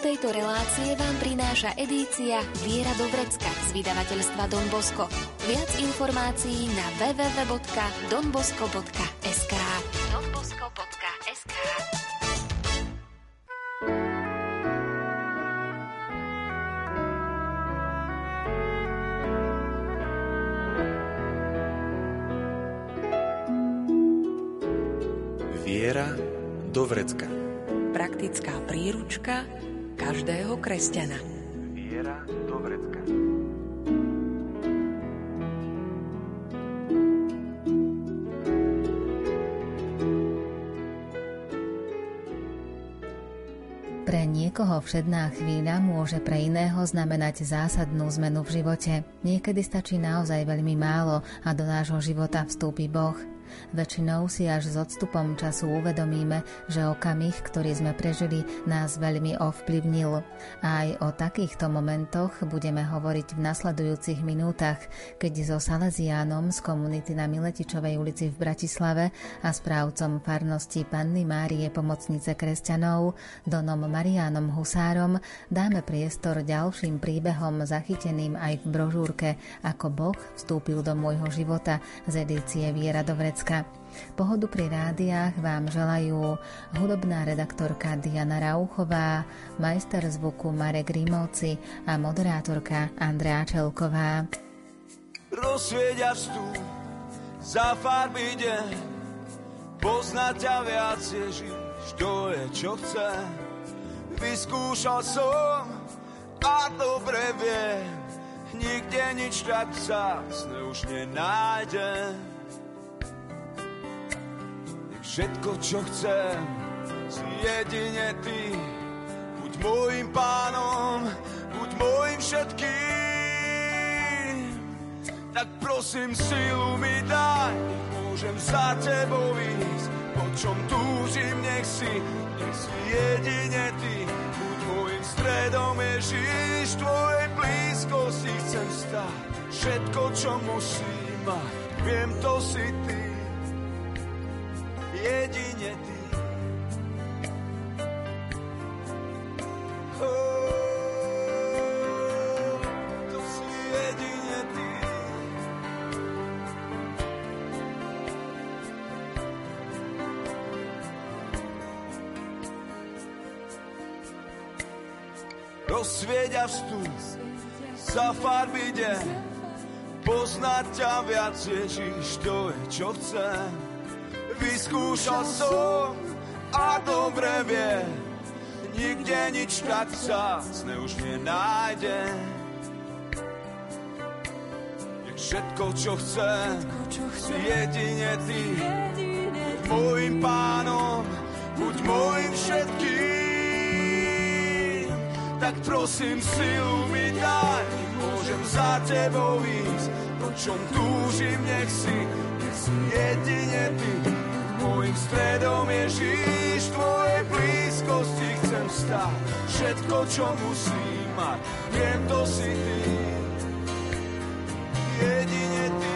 tejto relácie vám prináša edícia Viera do vrecka z vydavateľstva Don Bosco. Viac informácií na www.donbosco.sk. Viera do vrecka. Praktická príručka každého kresťana. Viera do vrecka. Pre niekoho všedná chvíľa môže pre iného znamenať zásadnú zmenu v živote. Niekedy stačí naozaj veľmi málo a do nášho života vstúpi Boh. Väčšinou si až s odstupom času uvedomíme, že okamih, ktorý sme prežili, nás veľmi ovplyvnil. Aj o takýchto momentoch budeme hovoriť v nasledujúcich minútach, keď so Saleziánom z komunity na Miletičovej ulici v Bratislave a správcom farnosti Panny Márie Pomocnice Kresťanov, Donom Mariánom Husárom, dáme priestor ďalším príbehom zachyteným aj v brožúrke Ako Boh vstúpil do môjho života z edície Viera do vrecka. Pohodu pri rádiách vám želajú hudobná redaktorka Diana Rauchová, majster zvuku Marek Rímolci a moderátorka Andrea Čelková. Rozsvieťaš tu za farby deň, poznať ťa viac Ježiš, to je čo chce. Vyskúšal som a dobre viem, nikde nič tak vzácne už nenájdem. Všetko, čo chcem, si jedine ty. Buď môjim pánom, buď môjim všetkým. Tak prosím, silu mi daj, môžem za tebou ísť. Po čom túžim, nech si jedine ty. Buď môjim stredom, Ježiš, v tvojej blízkosti chcem stáť. Všetko, čo musím mať, viem, to si ty. Jedine ty. To si jedine ty. Rozsvieťa vstup za farby deň, poznať ťa viac Ježiš, to je čo chcem. Vyskúšal som a dobre viem, nikde nič tak vzácne už nenájdem. Nech všetko, čo chcem, si jedine ty. Buď môjim pánom, buď môjim všetkým. Tak prosím, silu mi daj, môžem za tebou ísť. Po čom túžim, nech si jedine ty. Mojím stredom Ježiš, v tvojej blízkosti chcem stáť. Všetko, čo musím mať, viem, to si ty. Jedine ty.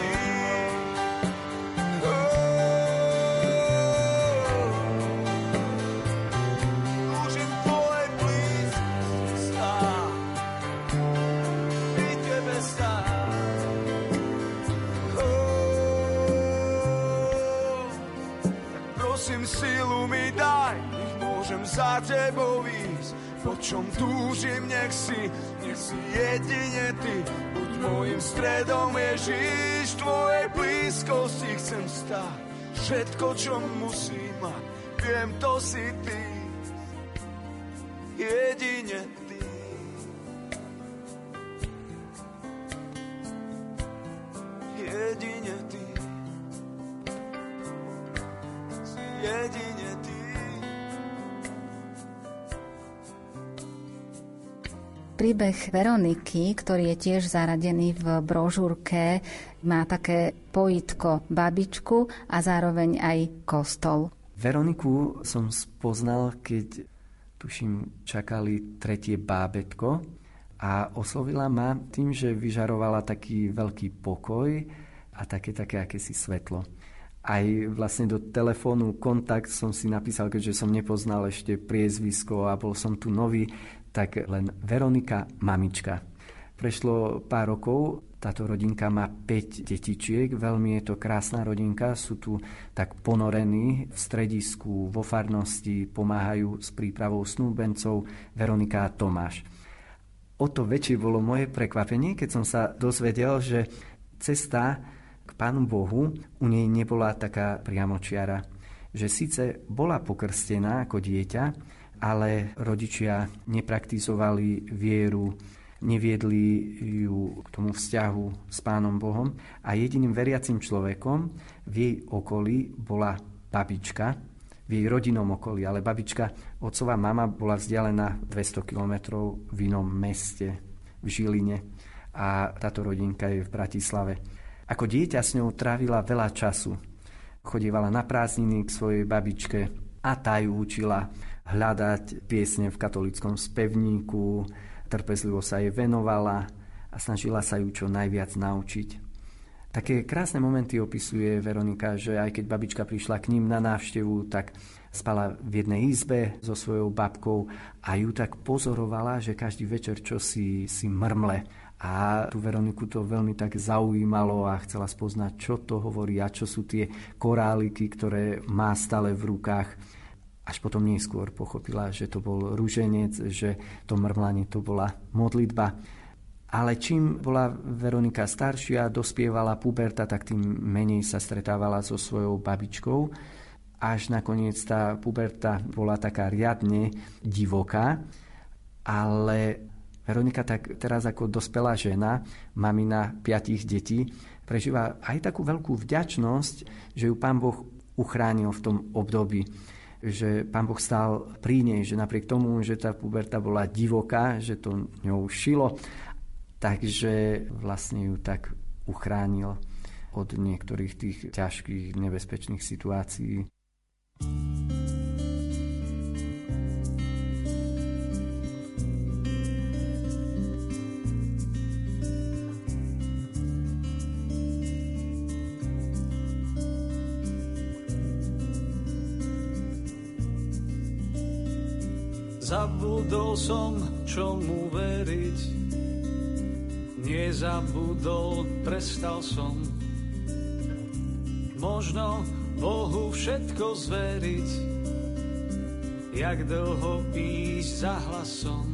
Silu mi daj, nech môžem za tebou ísť. Po čom túžim, nech si jedine ty. Buď môjim stredom, Ježiš, v tvojej blízkosti chcem stáť. Všetko, čo musím mať, viem, to si ty. Jedine ty. Jedine ty. Jedine ty. Príbeh Veroniky, ktorý je tiež zaradený v brožúrke, má také pojitko babičku a zároveň aj kostol. Veroniku som spoznal, keď tuším čakali tretie bábätko a oslovila ma tým, že vyžarovala taký veľký pokoj a také akési svetlo. Aj vlastne do telefónu kontakt som si napísal, keďže som nepoznal ešte priezvisko a bol som tu nový, tak len Veronika, mamička. Prešlo pár rokov, táto rodinka má 5 detičiek, veľmi je to krásna rodinka, sú tu tak ponorení v stredisku, vo farnosti, pomáhajú s prípravou snúbencov Veronika a Tomáš. O to väčšie bolo moje prekvapenie, keď som sa dozvedel, že cesta k Pánu Bohu u nej nebola taká priamočiara. Že síce bola pokrstená ako dieťa, ale rodičia nepraktizovali vieru, neviedli ju k tomu vzťahu s Pánom Bohom a jediným veriacim človekom v jej okolí bola babička, v jej rodinnom okolí, ale babička, otcová mama, bola vzdialená 200 kilometrov v inom meste, v Žiline, a táto rodinka je v Bratislave. Ako dieťa s ňou trávila veľa času. Chodievala na prázdniny k svojej babičke a tá ju učila hľadať piesne v katolíckom spevníku, trpezlivo sa jej venovala a snažila sa ju čo najviac naučiť. Také krásne momenty opisuje Veronika, že aj keď babička prišla k ním na návštevu, tak spala v jednej izbe so svojou babkou a ju tak pozorovala, že každý večer čosi si mrmle. A tú Veroniku to veľmi tak zaujímalo a chcela spoznať, čo to hovorí a čo sú tie koráliky, ktoré má stále v rukách. Až potom neskôr pochopila, že to bol ruženec, že to mrmlanie to bola modlitba. Ale čím bola Veronika staršia, dospievala, puberta, tak tým menej sa stretávala so svojou babičkou. Až nakoniec tá puberta bola taká riadne divoká. Ale Veronika tak teraz ako dospelá žena, mamina 5 detí, prežíva aj takú veľkú vďačnosť, že ju Pán Boh uchránil v tom období. Že Pán Boh stál pri nej, že napriek tomu, že tá puberta bola divoká, že to ňou šilo, takže vlastne ju tak uchránil od niektorých tých ťažkých, nebezpečných situácií. Zabudol som, čomu veriť, nezabudol, prestal som. Možno Bohu všetko zveriť, jak dlho ísť za hlasom.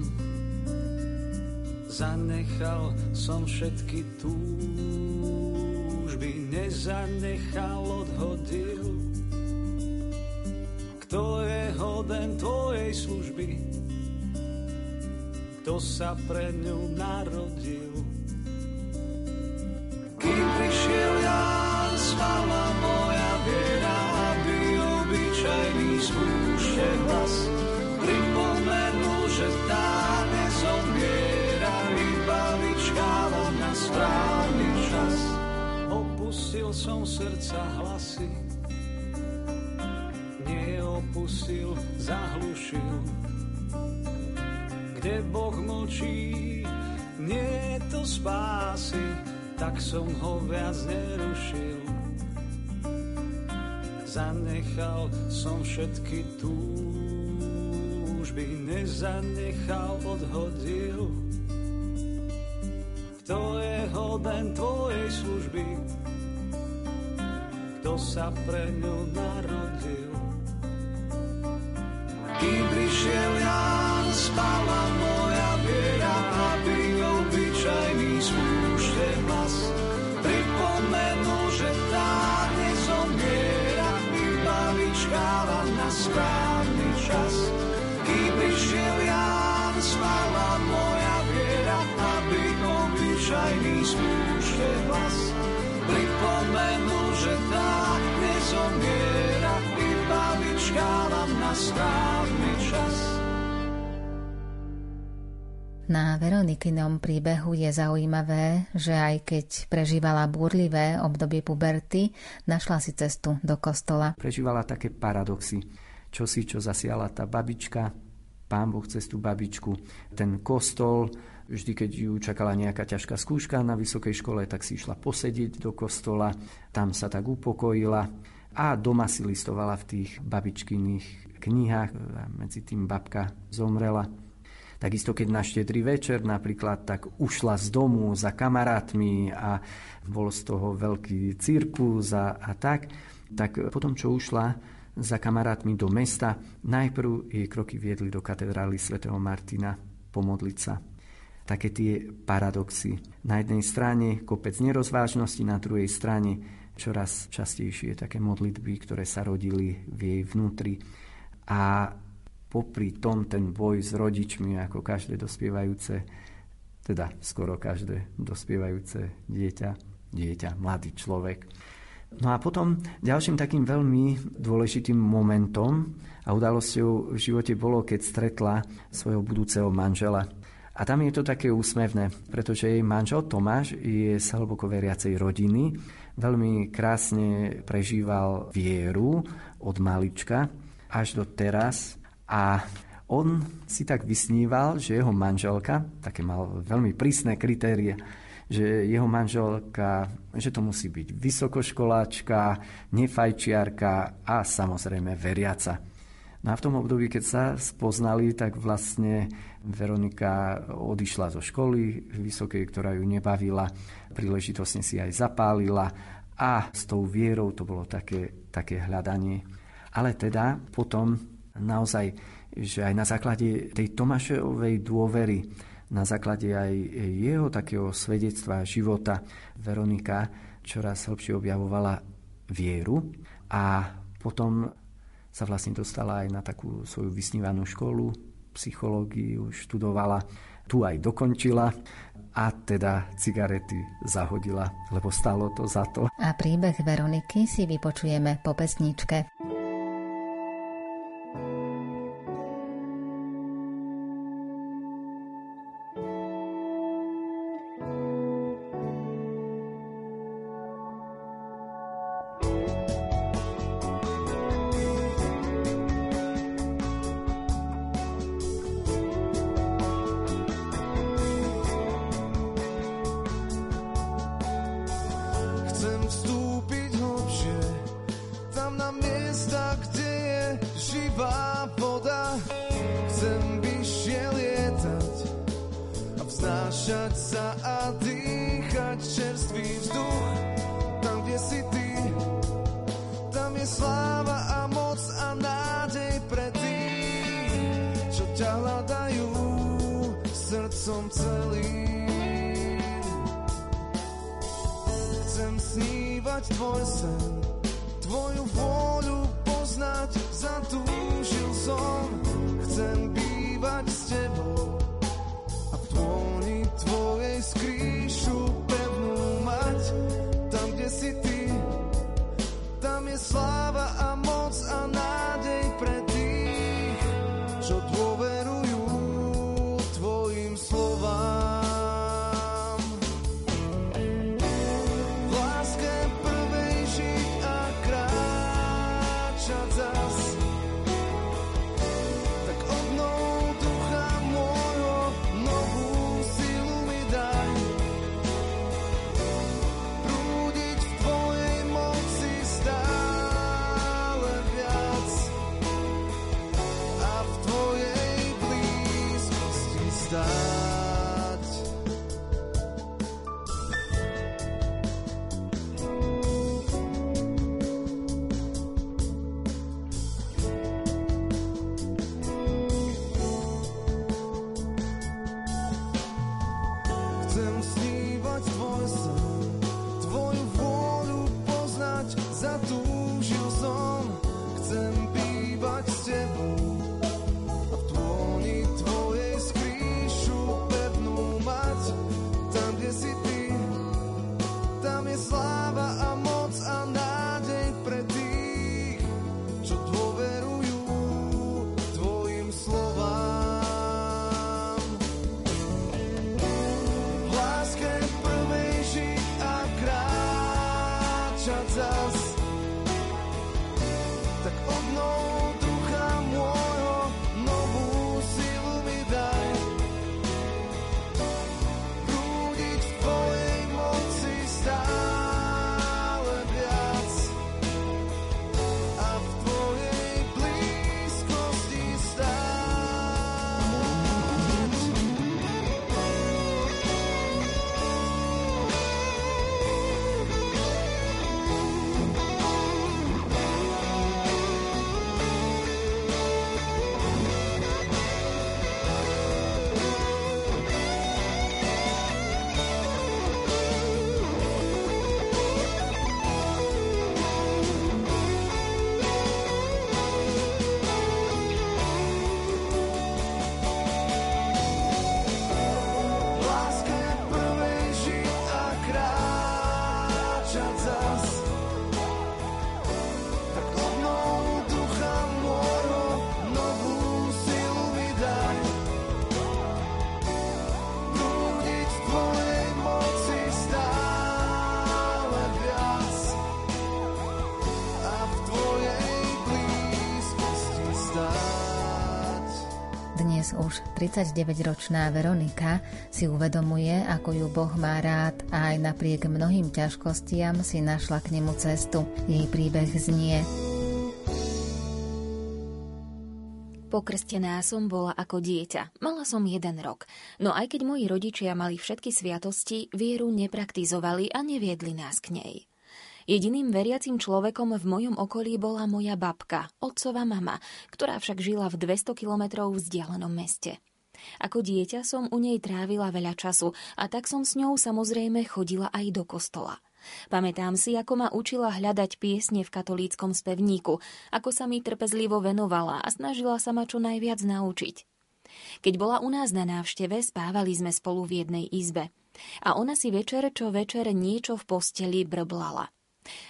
Zanechal som všetky túžby, nezanechal, odhodil. Kto je hoden tvojej služby? Kto sa pre ňu narodil? Kým prišiel Ján, spala moja viera, aby obyčajný spúšte hlas. Pripomenul, že tá nezomiera, iba vyčkáva na správny čas. Opustil som srdca hlasy, neopustil, zahlušil. Kde Boh mlčí, nie to spásy, tak som ho viac nerušil. Zanechal som všetky túžby, nezanechal, odhodil. Kto je hoden tvojej služby? Kto sa pre ňu narodil? Kým prišiel Ján, spala moja viera, aby obyčajný spúšte hlas. Pripomenul, že tá nezomiera, iba vyčkáva na správny čas. Kým prišiel Ján, spala moja viera, aby obyčajný spúšte hlas. Pripomenul, že tá nezomiera, iba vyčkáva na správny čas. Na Veronikinom príbehu je zaujímavé, že aj keď prežívala búrlivé obdobie puberty, našla si cestu do kostola. Prežívala také paradoxy. Čosi, čo zasiala tá babička, Pán Boh cez tú babičku, ten kostol. Vždy, keď ju čakala nejaká ťažká skúška na vysokej škole, tak si išla posediť do kostola, tam sa tak upokojila a doma si listovala v tých babičkyných knihách. Medzi tým babka zomrela. Takisto keď na Štedrý večer napríklad, tak ušla z domu za kamarátmi a bol z toho veľký cirkus a tak potom, čo ušla za kamarátmi do mesta, najprv jej kroky viedli do katedrály svätého Martina pomodliť sa. Také tie paradoxy. Na jednej strane kopec nerozvážnosti, na druhej strane čoraz častejšie také modlitby, ktoré sa rodili v jej vnútri. A popri tom ten boj s rodičmi, ako každé dospievajúce, teda skoro každé dospievajúce dieťa, mladý človek. No a potom ďalším takým veľmi dôležitým momentom a udalosťou v živote bolo, keď stretla svojho budúceho manžela. A tam je to také úsmevné, pretože jej manžel Tomáš je z hlboko veriacej rodiny, veľmi krásne prežíval vieru od malička až do teraz a on si tak vysníval, že jeho manželka, také mal veľmi prísne kritéria, že jeho manželka, že to musí byť vysokoškoláčka, nefajčiarka a samozrejme veriaca. No a v tom období, keď sa spoznali, tak vlastne Veronika odišla zo školy vysokej, ktorá ju nebavila, príležitosne si aj zapálila a s tou vierou to bolo také hľadanie. Ale teda potom naozaj, že aj na základe tej Tomášovej dôvery, na základe aj jeho takého svedectva života Veronika čoraz hlbšie objavovala vieru a potom sa vlastne dostala aj na takú svoju vysnívanú školu, psychológiu študovala, tu aj dokončila a teda cigarety zahodila, lebo stálo to za to. A príbeh Veroniky si vypočujeme po pesničke. Čas Dnes už 39-ročná Veronika si uvedomuje, ako ju Boh má rád a aj napriek mnohým ťažkostiam si našla k nemu cestu. Jej príbeh znie: Pokrstená som bola ako dieťa. Mala som 1 rok. No aj keď moji rodičia mali všetky sviatosti, vieru nepraktizovali a neviedli nás k nej. Jediným veriacím človekom v mojom okolí bola moja babka, otcova mama, ktorá však žila v 200 kilometrov vzdialenom meste. Ako dieťa som u nej trávila veľa času a tak som s ňou samozrejme chodila aj do kostola. Pamätám si, ako ma učila hľadať piesne v katolíckom spevníku, ako sa mi trpezlivo venovala a snažila sa ma čo najviac naučiť. Keď bola u nás na návšteve, spávali sme spolu v jednej izbe. A ona si večer čo večer niečo v posteli brblala.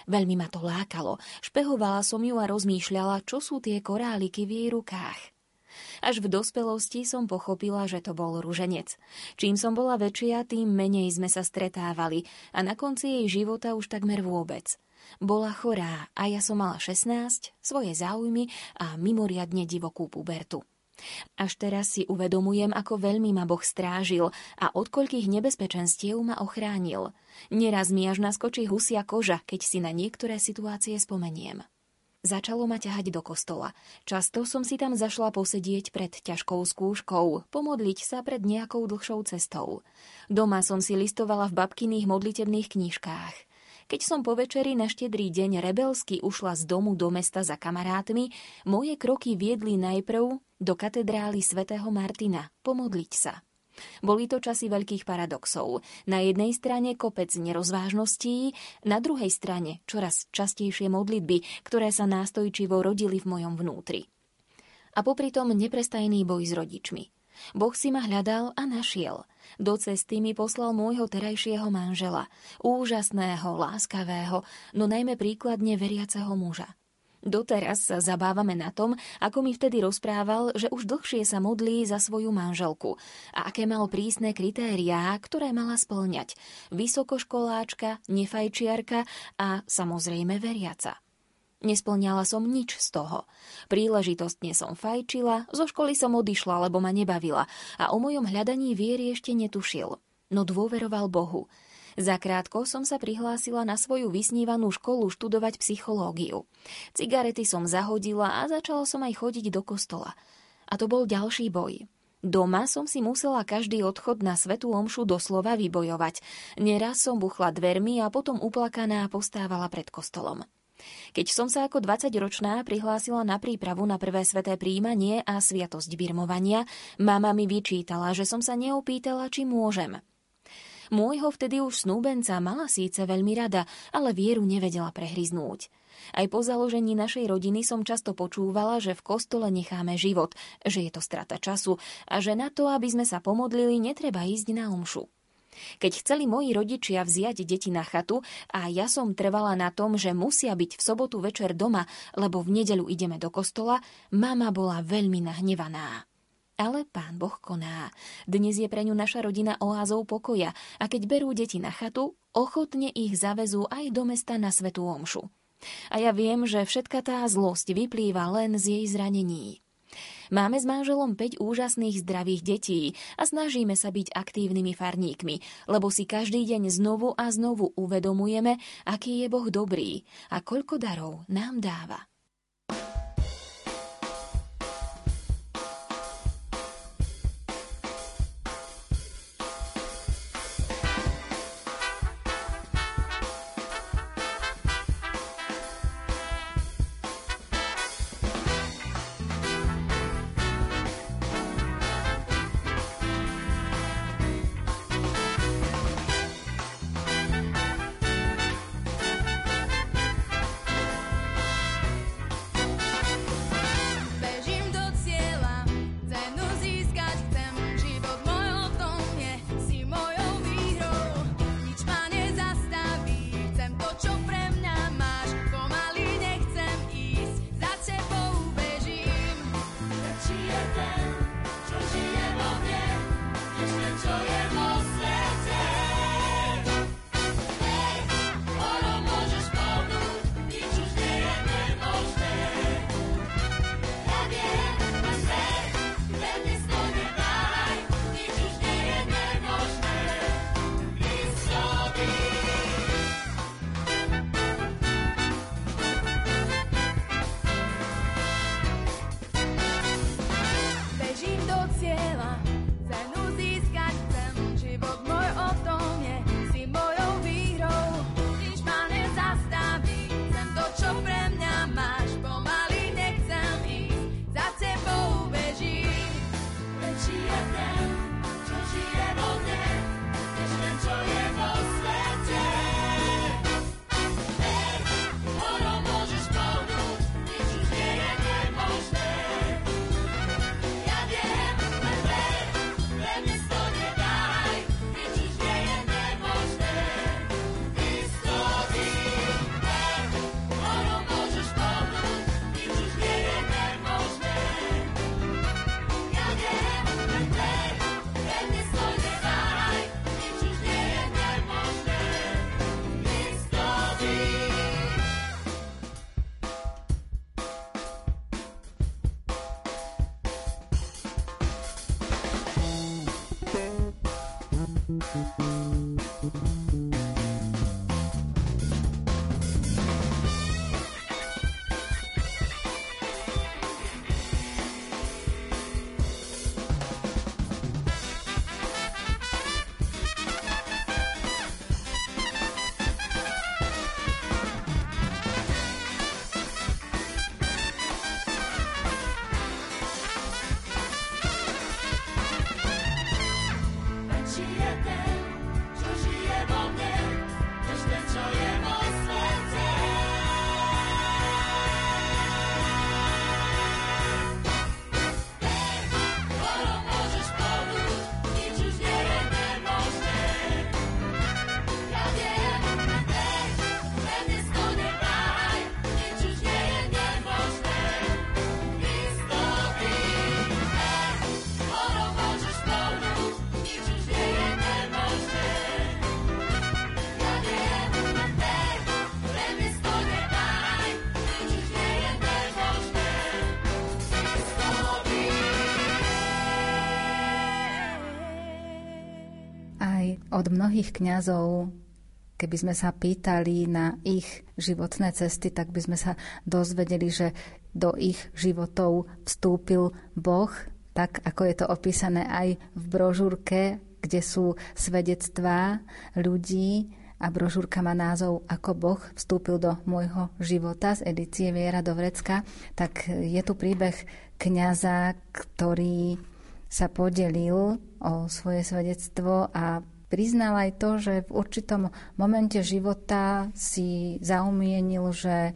Veľmi ma to lákalo, špehovala som ju a rozmýšľala, čo sú tie koráliky v jej rukách. Až v dospelosti som pochopila, že to bol ruženec. Čím som bola väčšia, tým menej sme sa stretávali a na konci jej života už takmer vôbec. Bola chorá a ja som mala 16, svoje záujmy a mimoriadne divokú pubertu. Až teraz si uvedomujem, ako veľmi ma Boh strážil a od koľkých nebezpečenstiev ma ochránil. Neraz mi až naskočí husia koža, keď si na niektoré situácie spomeniem. Začalo ma ťahať do kostola. Často som si tam zašla posedieť pred ťažkou skúškou, pomodliť sa pred nejakou dlhšou cestou. Doma som si listovala v babkyných modlitebných knižkách. Keď som po večeri na štedrý deň rebelsky ušla z domu do mesta za kamarátmi, moje kroky viedli najprv do katedrály svätého Martina pomodliť sa. Boli to časy veľkých paradoxov. Na jednej strane kopec nerozvážností, na druhej strane čoraz častejšie modlitby, ktoré sa nástojčivo rodili v mojom vnútri. A popri tom neprestajný boj s rodičmi. Boh si ma hľadal a našiel. Do cesty mi poslal môjho terajšieho manžela, úžasného, láskavého, no najmä príkladne veriaceho muža. Doteraz sa zabávame na tom, ako mi vtedy rozprával, že už dlhšie sa modlí za svoju manželku a aké mal prísne kritériá, ktoré mala spĺňať. Vysokoškoláčka, nefajčiarka a samozrejme veriaca. Nesplňala som nič z toho. Príležitostne som fajčila, zo školy som odišla, lebo ma nebavila a o mojom hľadaní viery ešte netušil. No dôveroval Bohu. Zakrátko som sa prihlásila na svoju vysnívanú školu študovať psychológiu. Cigarety som zahodila a začala som aj chodiť do kostola. A to bol ďalší boj. Doma som si musela každý odchod na svätú omšu doslova vybojovať. Neraz som buchla dvermi a potom uplakaná postávala pred kostolom. Keď som sa ako 20-ročná prihlásila na prípravu na prvé sväté prijímanie a sviatosť birmovania, mama mi vyčítala, že som sa neopýtala, či môžem. Môjho vtedy už snúbenca mala síce veľmi rada, ale vieru nevedela prehryznúť. Aj po založení našej rodiny som často počúvala, že v kostole necháme život, že je to strata času a že na to, aby sme sa pomodlili, netreba ísť na omšu. Keď chceli moji rodičia vziať deti na chatu a ja som trvala na tom, že musia byť v sobotu večer doma, lebo v nedeľu ideme do kostola, mama bola veľmi nahnevaná. Ale Pán Boh koná. Dnes je pre ňu naša rodina oázou pokoja a keď berú deti na chatu, ochotne ich zavezú aj do mesta na svätú omšu. A ja viem, že všetka tá zlosť vyplýva len z jej zranení. Máme s manželom 5 úžasných zdravých detí a snažíme sa byť aktívnymi farníkmi, lebo si každý deň znovu a znovu uvedomujeme, aký je Boh dobrý a koľko darov nám dáva. Od mnohých kňazov, keby sme sa pýtali na ich životné cesty, tak by sme sa dozvedeli, že do ich životov vstúpil Boh, tak ako je to opísané aj v brožúrke, kde sú svedectvá ľudí, a brožúrka má názov Ako Boh vstúpil do môjho života z edície Viera do vrecka. Tak je tu príbeh kňaza, ktorý sa podelil o svoje svedectvo a priznal aj to, že v určitom momente života si zaumienil, že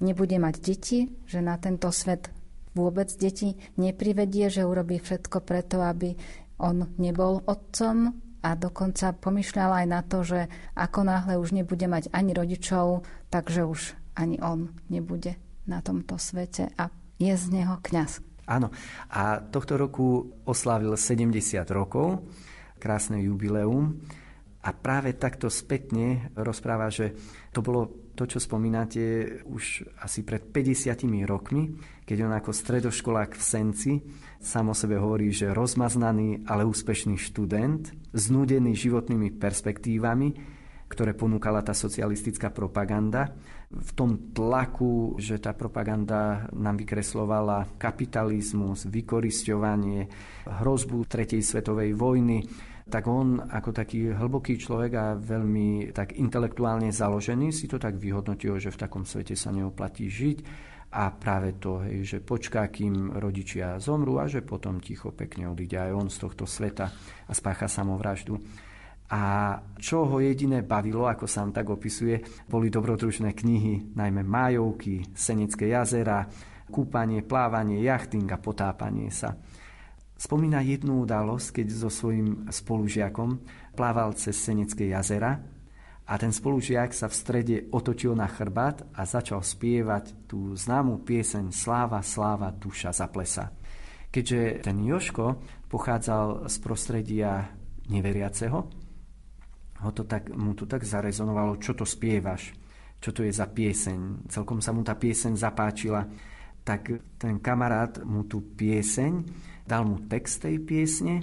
nebude mať deti, že na tento svet vôbec deti neprivedie, že urobí všetko preto, aby on nebol otcom, a dokonca pomýšľal aj na to, že ako náhle už nebude mať ani rodičov, takže už ani on nebude na tomto svete a je z neho kňaz. Áno, a tohto roku oslávil 70 rokov, krásne jubileum, a práve takto spätne rozpráva, že to bolo to, čo spomínate, už asi pred 50 rokmi, keď on ako stredoškolák v Senci sám o sebe hovorí, že rozmaznaný, ale úspešný študent, znúdený životnými perspektívami, ktoré ponúkala tá socialistická propaganda. V tom tlaku, že tá propaganda nám vykreslovala kapitalizmus, vykorisťovanie, hrozbu tretej svetovej vojny, tak on ako taký hlboký človek a veľmi tak intelektuálne založený si to tak vyhodnotil, že v takom svete sa neoplatí žiť. A práve to, hej, že počká, kým rodičia zomrú, a že potom ticho pekne odíde aj on z tohto sveta a spácha samovraždu. A čo ho jediné bavilo, ako sa tak opisuje, boli dobrodružné knihy, najmä Májovky, Senecké jazera, kúpanie, plávanie, jachting a potápanie sa. Spomína jednu udalosť, keď so svojím spolužiakom plával cez Senecké jazera a ten spolužiak sa v strede otočil na chrbát a začal spievať tú známú pieseň Sláva, sláva, duša, zaplesa. Keďže ten Jožko pochádzal z prostredia neveriaceho, mu to tak zarezonovalo, čo to spievaš, čo to je za pieseň. Celkom sa mu tá pieseň zapáčila. Tak ten kamarát mu tú pieseň, dal mu text tej piesne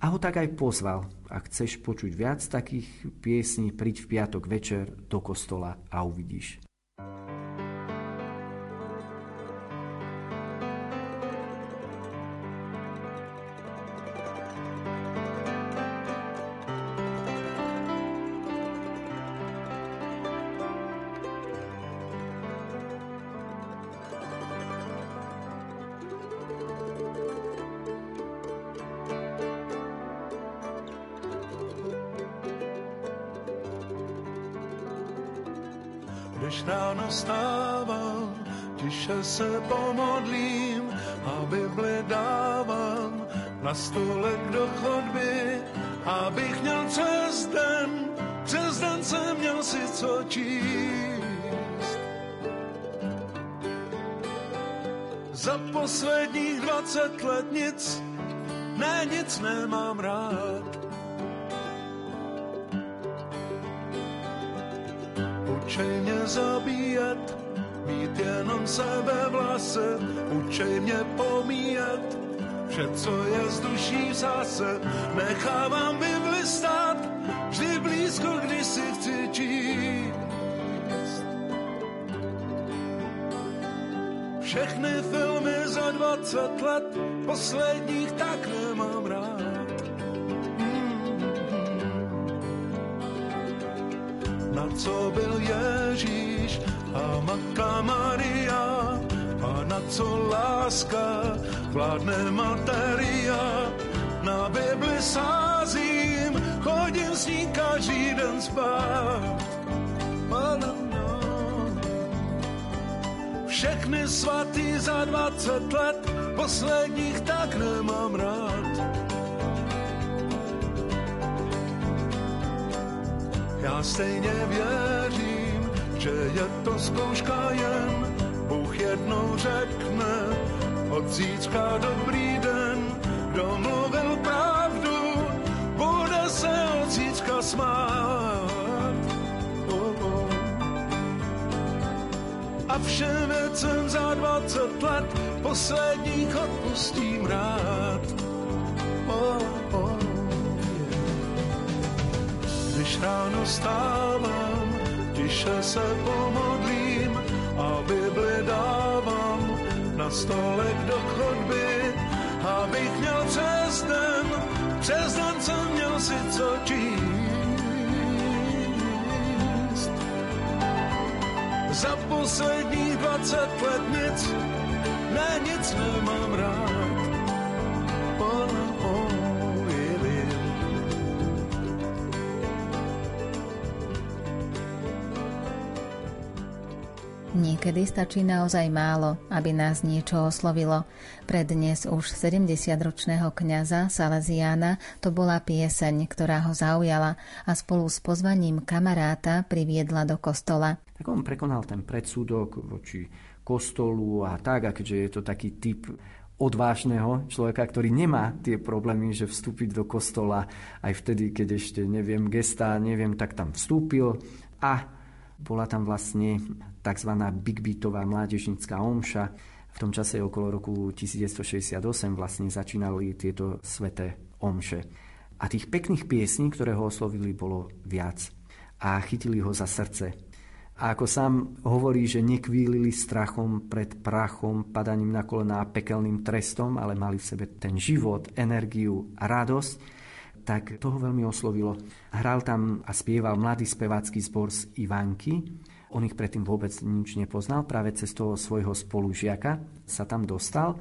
a ho tak aj pozval. Ak chceš počuť viac takých piesní, príď v piatok večer do kostola a uvidíš. Když ráno stávám, tiše se pomodlím a Bibli dávám na stolek do chodby, abych měl přes den jsem měl si co číst. Za posledních 20 let nic nemám rád. Učej mě zabíjet, mít jenom sebe v lase, učej mě pomíjet, Vše, co je z duší zase, nechávám Bibli stát, vždy blízko, kdy si chci číst. Všechny filmy za 20 let, posledních tak nemám rád. Na co byl Ježíš a Matka Maria, a na co láska vládne materia. Na Bibli sázím, chodím s ní každý den spát. Všechny svatý za 20 let, posledních tak nemám rád. Já stejně věřím, že je to zkouška jen, Bůh jednou řekne, od zítřka dobrý den, kdo mluvil pravdu, bude se od zítřka smát. Oh. A všem věcem za 20 let, posledních odpustím rád. Oh. Když ráno stávám, tiše se pomodlím a Bibli dávám na stolek do chodby, abych měl přes den jsem měl si co číst. Za posledních 20 let nic, ne, nic nemám rád. Niekedy stačí naozaj málo, aby nás niečo oslovilo. Pre dnes už 70-ročného kňaza Saleziána to bola pieseň, ktorá ho zaujala a spolu s pozvaním kamaráta priviedla do kostola. Tak on prekonal ten predsudok voči kostolu a tak, a keďže je to taký typ odvážneho človeka, ktorý nemá tie problémy, že vstúpiť do kostola aj vtedy, keď ešte neviem gestá, neviem, tak tam vstúpil a bola tam vlastne tzv. Big Beatová mládežnícka omša. V tom čase okolo roku 1968 vlastne začínali tieto sveté omše. A tých pekných piesní, ktoré ho oslovili, bolo viac. A chytili ho za srdce. A ako sám hovorí, že nekvílili strachom pred prachom, padaním na kolená pekelným trestom, ale mali v sebe ten život, energiu a radosť, tak toho veľmi oslovilo. Hral tam a spieval mladý spevácky zbor z Ivanky. On ich predtým vôbec nič nepoznal, práve cez toho svojho spolužiaka sa tam dostal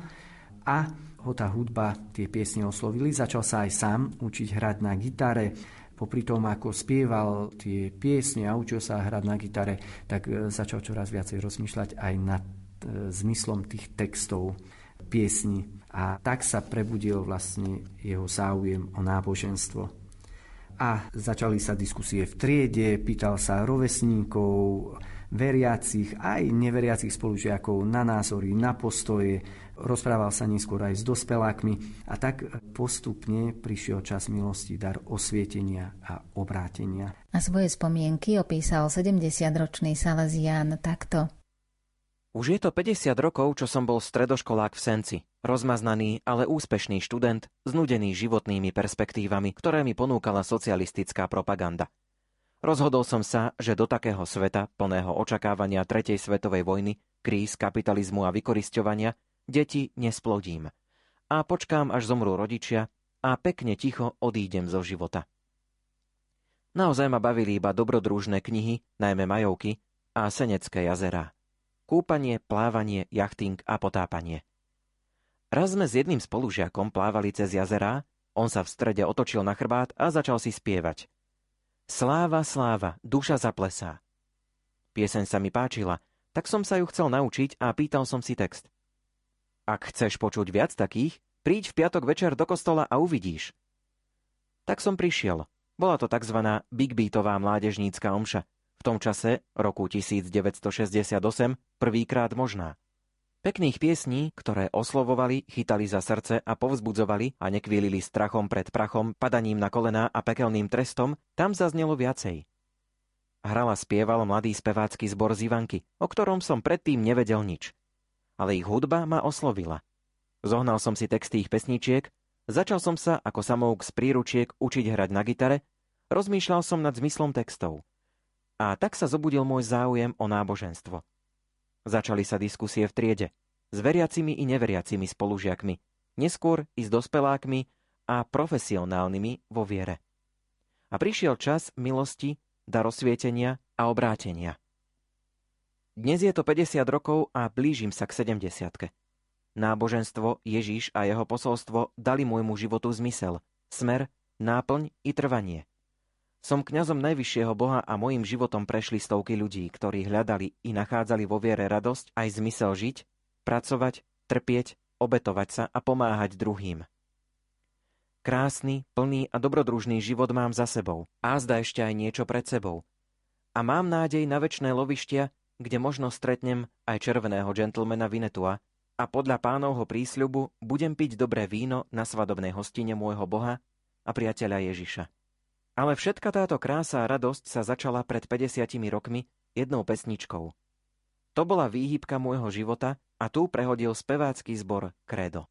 a ho tá hudba, tie piesne oslovili. Začal sa aj sám učiť hrať na gitare. Popri tom, ako spieval tie piesne a učil sa hrať na gitare, tak začal čoraz viacej rozmýšľať aj nad zmyslom tých textov piesni. A tak sa prebudil vlastne jeho záujem o náboženstvo. A začali sa diskusie v triede, pýtal sa rovesníkov, veriacich aj neveriacich spolužiakov na názory, na postoje. Rozprával sa neskôr aj s dospelákmi a tak postupne prišiel čas milosti, dar osvietenia a obrátenia. A svoje spomienky opísal 70-ročný Salezián takto. Už je to 50 rokov, čo som bol stredoškolák v Senci. Rozmaznaný, ale úspešný študent, znudený životnými perspektívami, ktoré mi ponúkala socialistická propaganda. Rozhodol som sa, že do takého sveta, plného očakávania Tretej svetovej vojny, kríz, kapitalizmu a vykorisťovania, deti nesplodím. A počkám, až zomrú rodičia a pekne ticho odídem zo života. Naozaj ma bavili iba dobrodružné knihy, najmä Majovky a Senecké jazera. Kúpanie, plávanie, jachting a potápanie. Raz sme s jedným spolužiakom plávali cez jazerá, on sa v strede otočil na chrbát a začal si spievať. Sláva, sláva, duša zaplesá. Pieseň sa mi páčila, tak som sa ju chcel naučiť a pýtal som si text. Ak chceš počuť viac takých, príď v piatok večer do kostola a uvidíš. Tak som prišiel. Bola to tzv. Big Beatová mládežnícka omša. V tom čase, roku 1968, prvýkrát možná. Pekných piesní, ktoré oslovovali, chytali za srdce a povzbudzovali a nekvílili strachom pred prachom, padaním na kolená a pekelným trestom, tam zaznelo viacej. Hrala spieval mladý spevácky zbor z Ivanky, o ktorom som predtým nevedel nič. Ale ich hudba ma oslovila. Zohnal som si texty ich pesničiek, začal som sa ako samouk z príručiek učiť hrať na gitare, rozmýšľal som nad zmyslom textov. A tak sa zobudil môj záujem o náboženstvo. Začali sa diskusie v triede, s veriacimi i neveriacimi spolužiakmi, neskôr i s dospelákmi a profesionálnymi vo viere. A prišiel čas milosti, darosvietenia a obrátenia. Dnes je to 50 rokov a blížim sa k 70-ke. Náboženstvo, Ježiš a jeho posolstvo dali môjmu životu zmysel, smer, náplň i trvanie. Som kňazom najvyššieho Boha a mojím životom prešli stovky ľudí, ktorí hľadali i nachádzali vo viere radosť aj zmysel žiť, pracovať, trpieť, obetovať sa a pomáhať druhým. Krásny, plný a dobrodružný život mám za sebou, azda ešte aj niečo pred sebou. A mám nádej na večné lovištia, kde možno stretnem aj červeného džentlmena Vinetua a podľa pánovho prísľubu budem piť dobré víno na svadobnej hostine môjho Boha a priateľa Ježiša. Ale všetka táto krása a radosť sa začala pred 50 rokmi jednou pesničkou. To bola výhybka môjho života a tu prehodil spevácky zbor Kredo.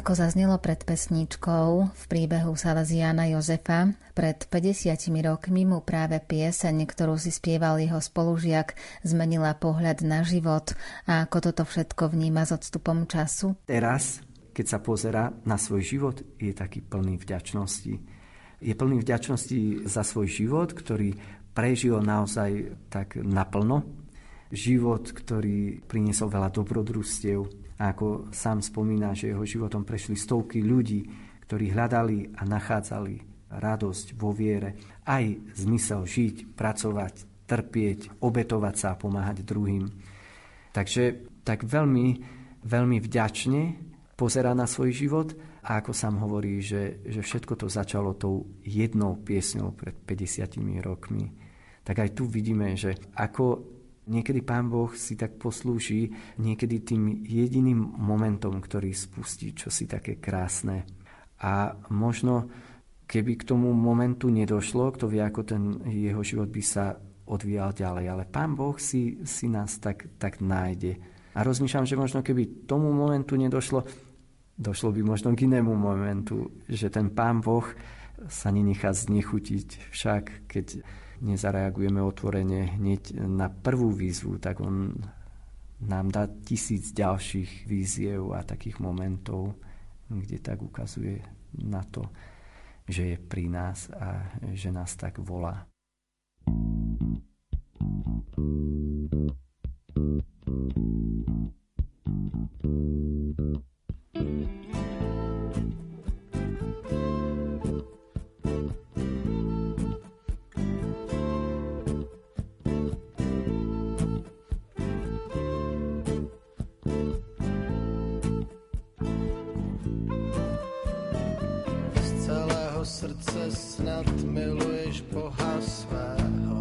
Ako zaznelo pred pesničkou v príbehu Saleziána Jozefa, pred 50 rokmi mu práve pieseň, ktorú si spieval jeho spolužiak, zmenila pohľad na život a ako toto všetko vníma s odstupom času. Teraz, keď sa pozerá na svoj život, je taký plný vďačnosti. Je plný vďačnosti za svoj život, ktorý prežil naozaj tak naplno. Život, ktorý priniesol veľa dobrodružstiev. A ako sám spomína, že jeho životom prešli stovky ľudí, ktorí hľadali a nachádzali radosť vo viere, aj zmysel žiť, pracovať, trpieť, obetovať sa a pomáhať druhým. Takže tak veľmi, veľmi vďačne pozerá na svoj život a ako sám hovorí, že všetko to začalo tou jednou piesňou pred 50 rokmi. Tak aj tu vidíme, že ako niekedy Pán Boh si tak poslúži, niekedy tým jediným momentom, ktorý spustí čosi také krásne. A možno, Keby k tomu momentu nedošlo, kto vie, ako ten jeho život by sa odvíjal ďalej. Ale Pán Boh si nás tak nájde. A rozmýšľam, že možno keby tomu momentu nedošlo, došlo by možno k inému momentu, že ten Pán Boh sa nenechá znechutiť. Však keď nezareagujeme otvorene hneď na prvú výzvu, tak on nám dá 1000 ďalších výziev a takých momentov, kde tak ukazuje na to, že je pri nás a že nás tak volá. Srdce snad miluješ Boha svého.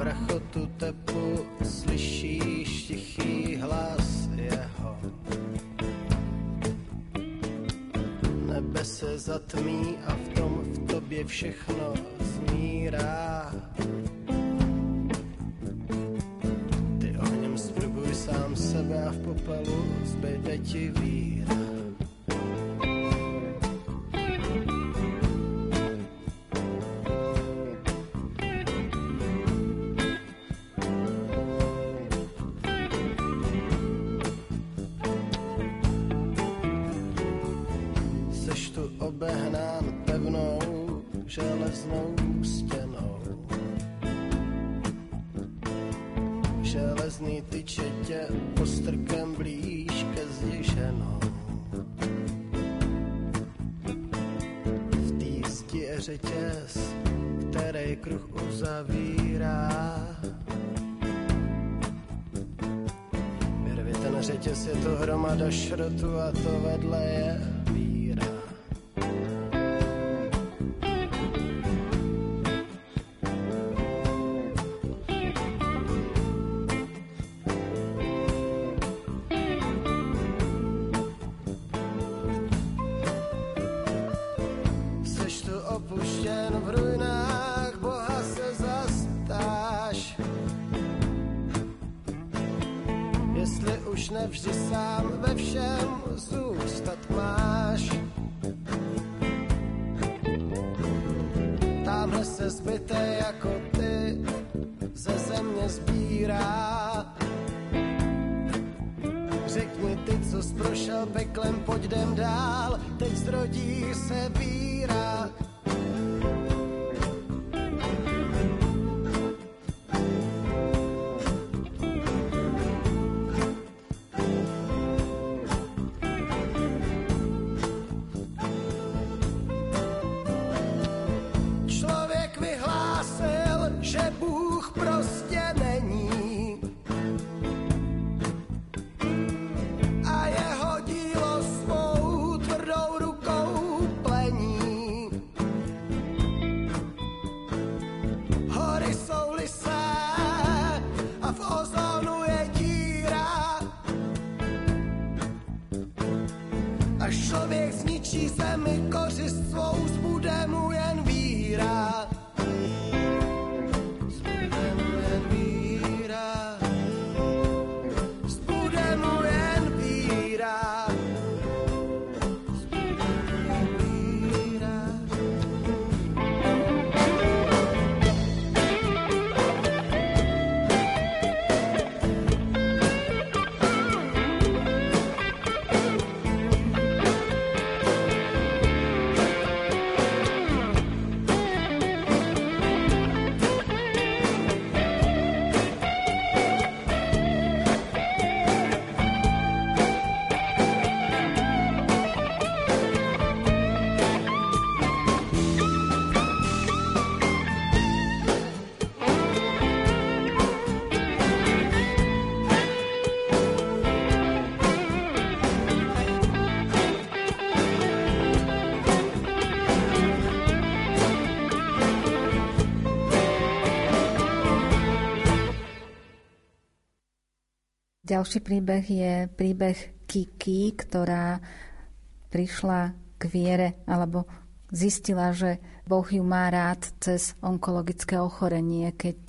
V rachotu tepu slyšíš tichý hlas jeho. Nebe se zatmí a v tom v tobě všechno zmírá. Ty ohněm sprubuj sám sebe a v popelu zbyde ti víra. Železný tyče tě postrkem blíž ke zdi ženou. V té zdi je řetěz, který kruh uzavírá. Vyrvi ten řetěz, je to hromada šrotu a to vedle je. Vždy sám ve všem zůstat máš. Támhle se zbytej jako ty ze země sbírá. Řekni ty, co jsi prošel peklem, pojďdem dál, teď zrodí se víra. Ďalší príbeh je príbeh Kiki, ktorá prišla k viere alebo zistila, že Boh ju má rád cez onkologické ochorenie. Keď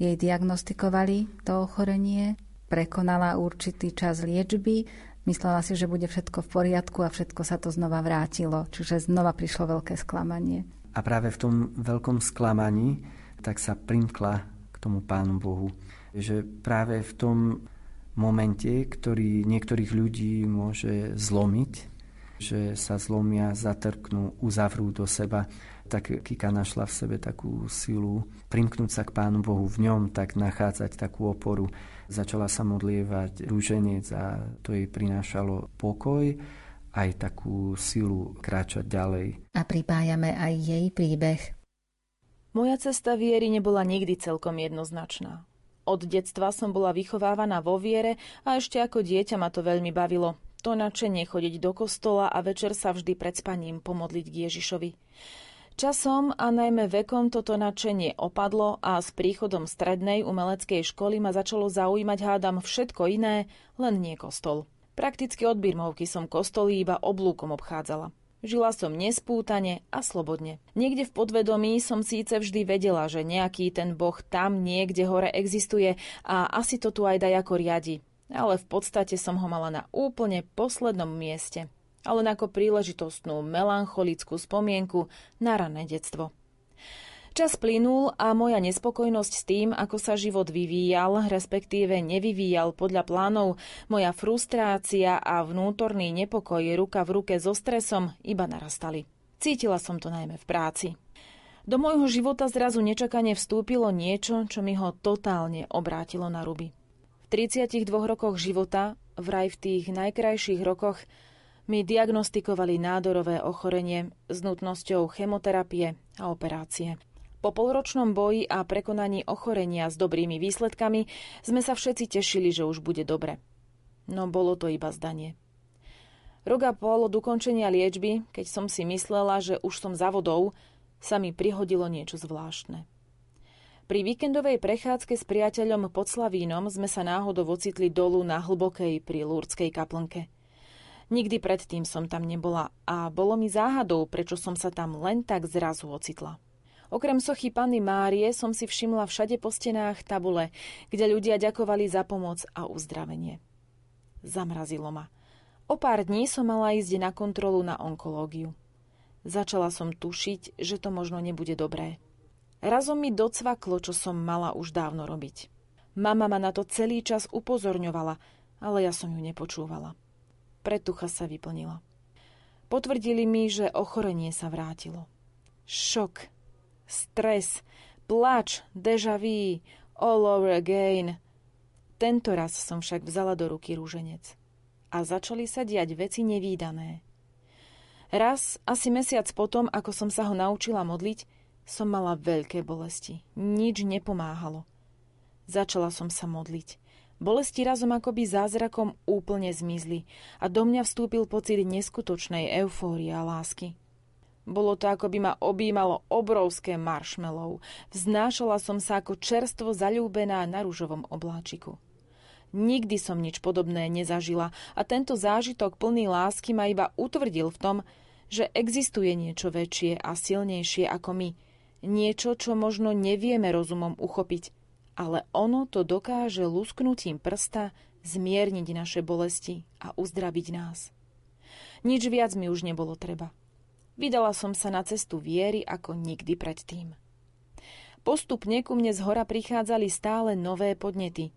jej diagnostikovali to ochorenie, prekonala určitý čas liečby, myslela si, že bude všetko v poriadku a všetko sa to znova vrátilo. Čiže znova prišlo veľké sklamanie. A práve v tom veľkom sklamaní tak sa primkla k tomu Pánu Bohu. Že práve v tom momente, ktorý niektorých ľudí môže zlomiť, že sa zlomia, zatrknú, uzavrú do seba. Tak Kika našla v sebe takú silu primknúť sa k Pánu Bohu, v ňom tak nachádzať takú oporu. Začala sa modlievať rúženec a to jej prinášalo pokoj, aj takú silu kráčať ďalej. A pripájame aj jej príbeh. Moja cesta viery nebola nikdy celkom jednoznačná. Od detstva som bola vychovávaná vo viere a ešte ako dieťa ma to veľmi bavilo. To nadšenie chodiť do kostola a večer sa vždy pred spaním pomodliť k Ježišovi. Časom a najmä vekom toto nadšenie opadlo a s príchodom strednej umeleckej školy ma začalo zaujímať, hádam, všetko iné, len nie kostol. Prakticky od birmovky som kostoly iba oblúkom obchádzala. Žila som nespútane a slobodne. Niekde v podvedomí som síce vždy vedela, že nejaký ten Boh tam niekde hore existuje a asi to tu aj dajako riadi. Ale v podstate som ho mala na úplne poslednom mieste, ale ako príležitostnú melancholickú spomienku na rané detstvo. Čas plynul a moja nespokojnosť s tým, ako sa život vyvíjal, respektíve nevyvíjal podľa plánov, moja frustrácia a vnútorný nepokoj ruka v ruke so stresom iba narastali. Cítila som to najmä v práci. Do môjho života zrazu nečakane vstúpilo niečo, čo mi ho totálne obrátilo na ruby. 32 rokoch života, vraj v tých najkrajších rokoch, mi diagnostikovali nádorové ochorenie s nutnosťou chemoterapie a operácie. Po polročnom boji a prekonaní ochorenia s dobrými výsledkami sme sa všetci tešili, že už bude dobre. No bolo to iba zdanie. Rok a pol od ukončenia liečby, keď som si myslela, že už som za vodou, sa mi prihodilo niečo zvláštne. Pri víkendovej prechádzke s priateľom pod Slavínom sme sa náhodou ocitli dolu na Hlbokej pri Lúrdskej kaplnke. Nikdy predtým som tam nebola a bolo mi záhadou, prečo som sa tam len tak zrazu ocitla. Okrem sochy Panny Márie som si všimla všade po stenách tabule, kde ľudia ďakovali za pomoc a uzdravenie. Zamrazilo ma. O pár dní som mala ísť na kontrolu na onkológiu. Začala som tušiť, že to možno nebude dobré. Razom mi docvaklo, čo som mala už dávno robiť. Mama ma na to celý čas upozorňovala, ale ja som ju nepočúvala. Pretucha sa vyplnila. Potvrdili mi, že ochorenie sa vrátilo. Šok, stres, pláč, déjà vu, all over again. Tento raz som však vzala do ruky rúženec. A začali sa diať veci nevídané. Raz, asi mesiac potom, ako som sa ho naučila modliť, som mala veľké bolesti. Nič nepomáhalo. Začala som sa modliť. Bolesti razom akoby zázrakom úplne zmizli a do mňa vstúpil pocit neskutočnej eufórie a lásky. Bolo to, ako by ma objímalo obrovské marshmallow. Vznášala som sa ako čerstvo zaľúbená na ružovom obláčiku. Nikdy som nič podobné nezažila a tento zážitok plný lásky ma iba utvrdil v tom, že existuje niečo väčšie a silnejšie ako my. Niečo, čo možno nevieme rozumom uchopiť, ale ono to dokáže lusknutím prsta zmierniť naše bolesti a uzdraviť nás. Nič viac mi už nebolo treba. Vydala som sa na cestu viery ako nikdy predtým. Postupne ku mne zhora prichádzali stále nové podnety.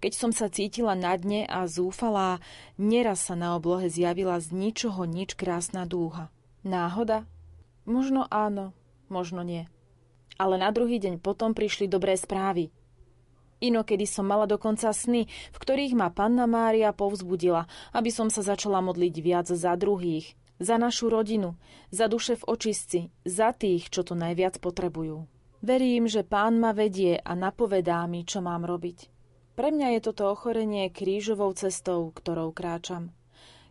Keď som sa cítila na dne a zúfalá, neraz sa na oblohe zjavila z ničoho nič krásna dúha. Náhoda? Možno áno. Možno nie. Ale na druhý deň potom prišli dobré správy. Inokedy som mala dokonca sny, v ktorých ma Panna Mária povzbudila, aby som sa začala modliť viac za druhých, za našu rodinu, za duše v očistci, za tých, čo to najviac potrebujú. Verím, že Pán ma vedie a napovedá mi, čo mám robiť. Pre mňa je toto ochorenie krížovou cestou, ktorou kráčam.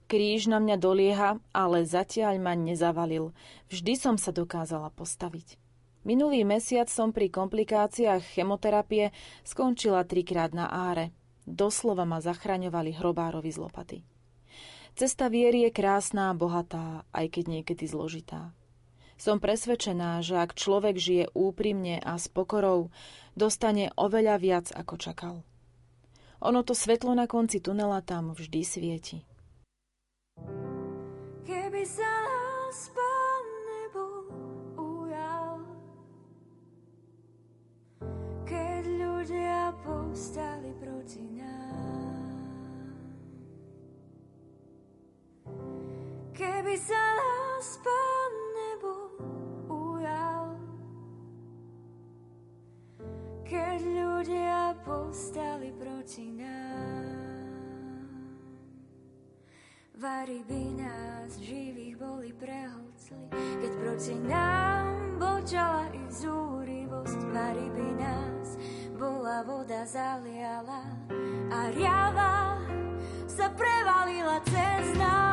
Kríž na mňa dolieha, ale zatiaľ ma nezavalil. Vždy som sa dokázala postaviť. Minulý mesiac som pri komplikáciách chemoterapie skončila 3-krát na áre. Doslova ma zachraňovali hrobárovi z lopaty. Cesta viery je krásna a bohatá, aj keď niekedy zložitá. Som presvedčená, že ak človek žije úprimne a s pokorou, dostane oveľa viac, ako čakal. Ono to svetlo na konci tunela tam vždy svieti. Keby sa nás Pán nebo ujal, keď ľudia povstali proti nám. Keby sa nás Pán nebo ujal, keď ľudia povstali proti nám. Vári by nás živých boli prehlcli, keď proti nám bočala ich zúrivosť. Vári by nás bola voda zaliala a riava sa prevalila cez nás.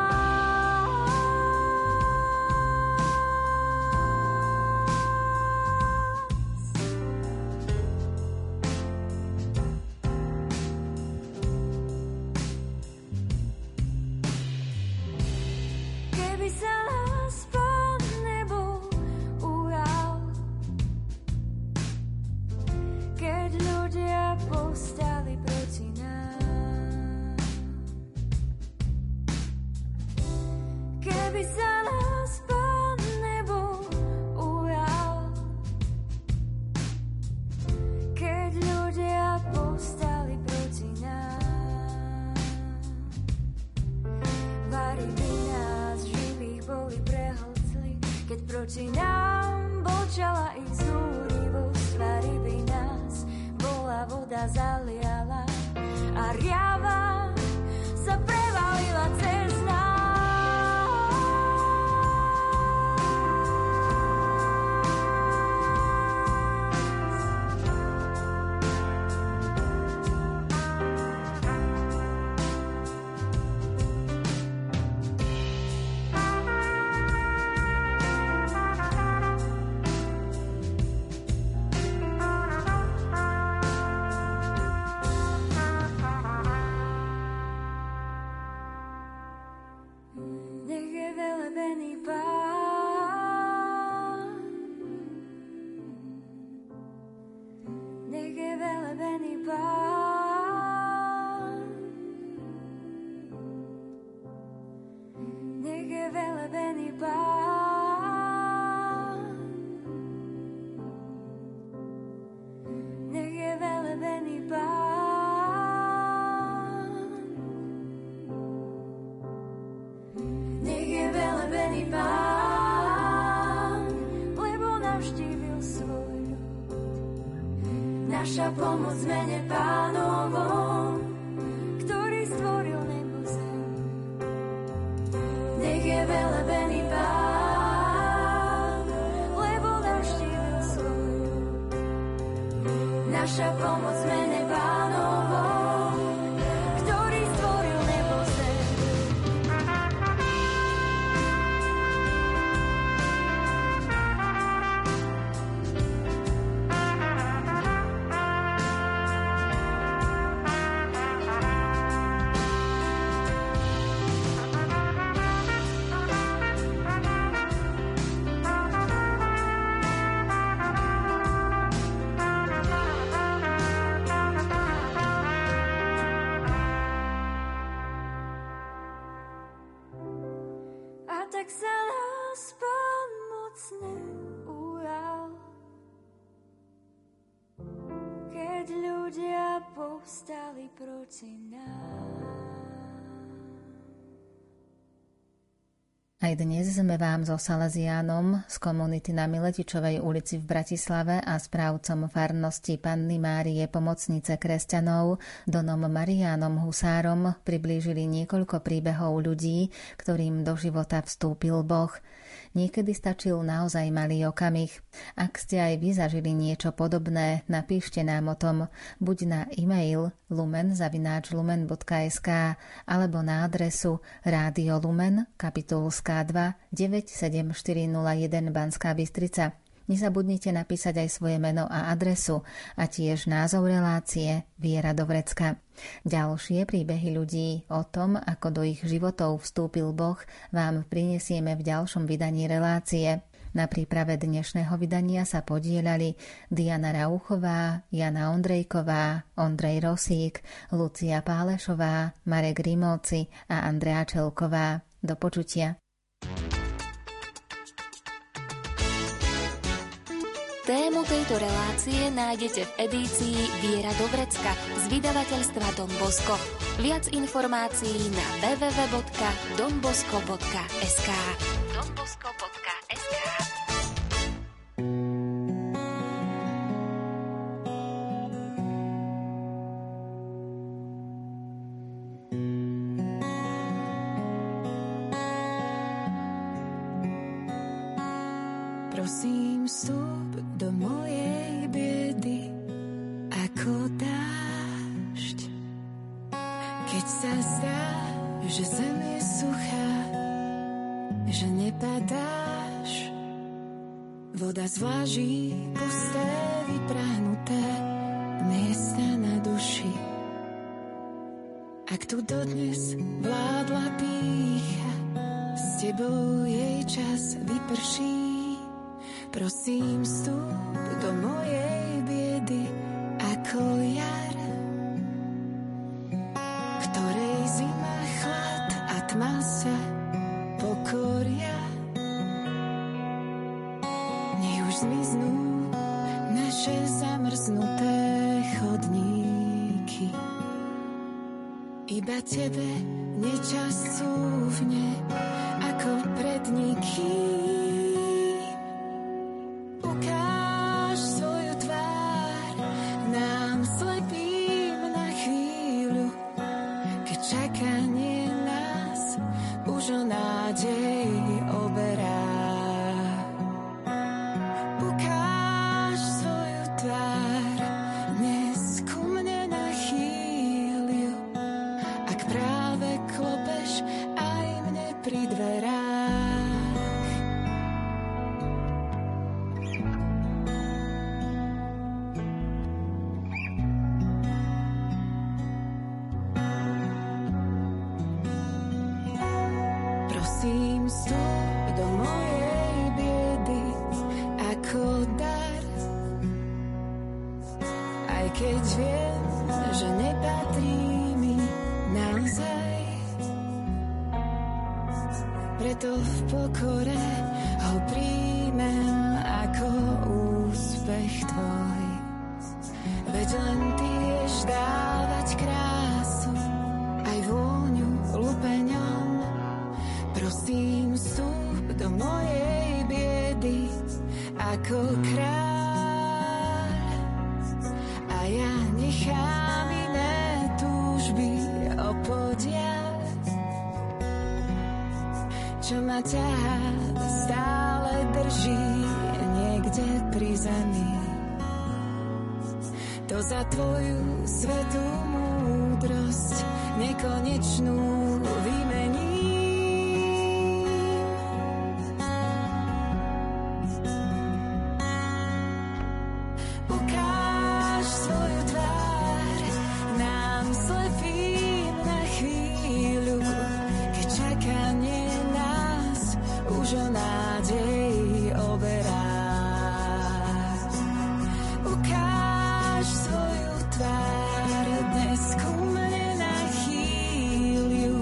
Naša pomoc mene Pánovom, ktorý stvoril nebo zem. Nech je velebený Pán, lebo navštívil svoju. Naša pomoc mene Pánovom, ktorý stvoril nebo zem. Aj dnes sme vám so Saleziánom z komunity na Miletičovej ulici v Bratislave a správcom farnosti Panny Márie Pomocnice Kresťanov Donom Mariánom Husárom priblížili niekoľko príbehov ľudí, ktorým do života vstúpil Boh. Niekedy stačil naozaj malý okamih. Ak ste aj vy zažili niečo podobné, napíšte nám o tom buď na e-mail lumen@lumen.sk alebo na adresu Rádio Lumen, Kapitulská 2, 97401 Banská Bystrica. Nezabudnite napísať aj svoje meno a adresu a tiež názov relácie Viera do vrecka. Ďalšie príbehy ľudí o tom, ako do ich životov vstúpil Boh, vám prinesieme v ďalšom vydaní relácie. Na príprave dnešného vydania sa podieľali Diana Rauchová, Jana Ondrejková, Ondrej Rosík, Lucia Pálešová, Marek Rímolci a Andrea Čelková. Do počutia. Tému tejto relácie nájdete v edícii Viera do vrecka z vydavateľstva Don Bosco. Viac informácií na www.donbosco.sk. Prosím, vstup do mojej biedy ako dážď. Keď sa zdá, že zem je suchá, že nepadáš, voda zváži pusté, vyprahnuté miesta na duši. Ak tu dodnes vládla pýcha, s tebou jej čas vyprší. Prosím, vstup do mojej biedy ako jar, ktorej zima, chlad a tma sa pokoria. Nech už zmiznú naše zamrznuté chodníky. Iba tebe nečas súvne ako predníky. Keď viem, že nepatrí mi naozaj, preto v pokore ho príjmem ako úspech tvoj. Veď len ty vieš dávať krásu, aj vôňu lupeňom. Prosím, vstup do mojej biedy ako kráľ. Nechám iné túžby opodiaľ, čo ma ťahá, stále drží niekde pri zemi. To za tvoju svätú múdrosť nekonečnú vymení. Ukáž svoju tvár, dnes ku mne nachýľ ju,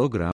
program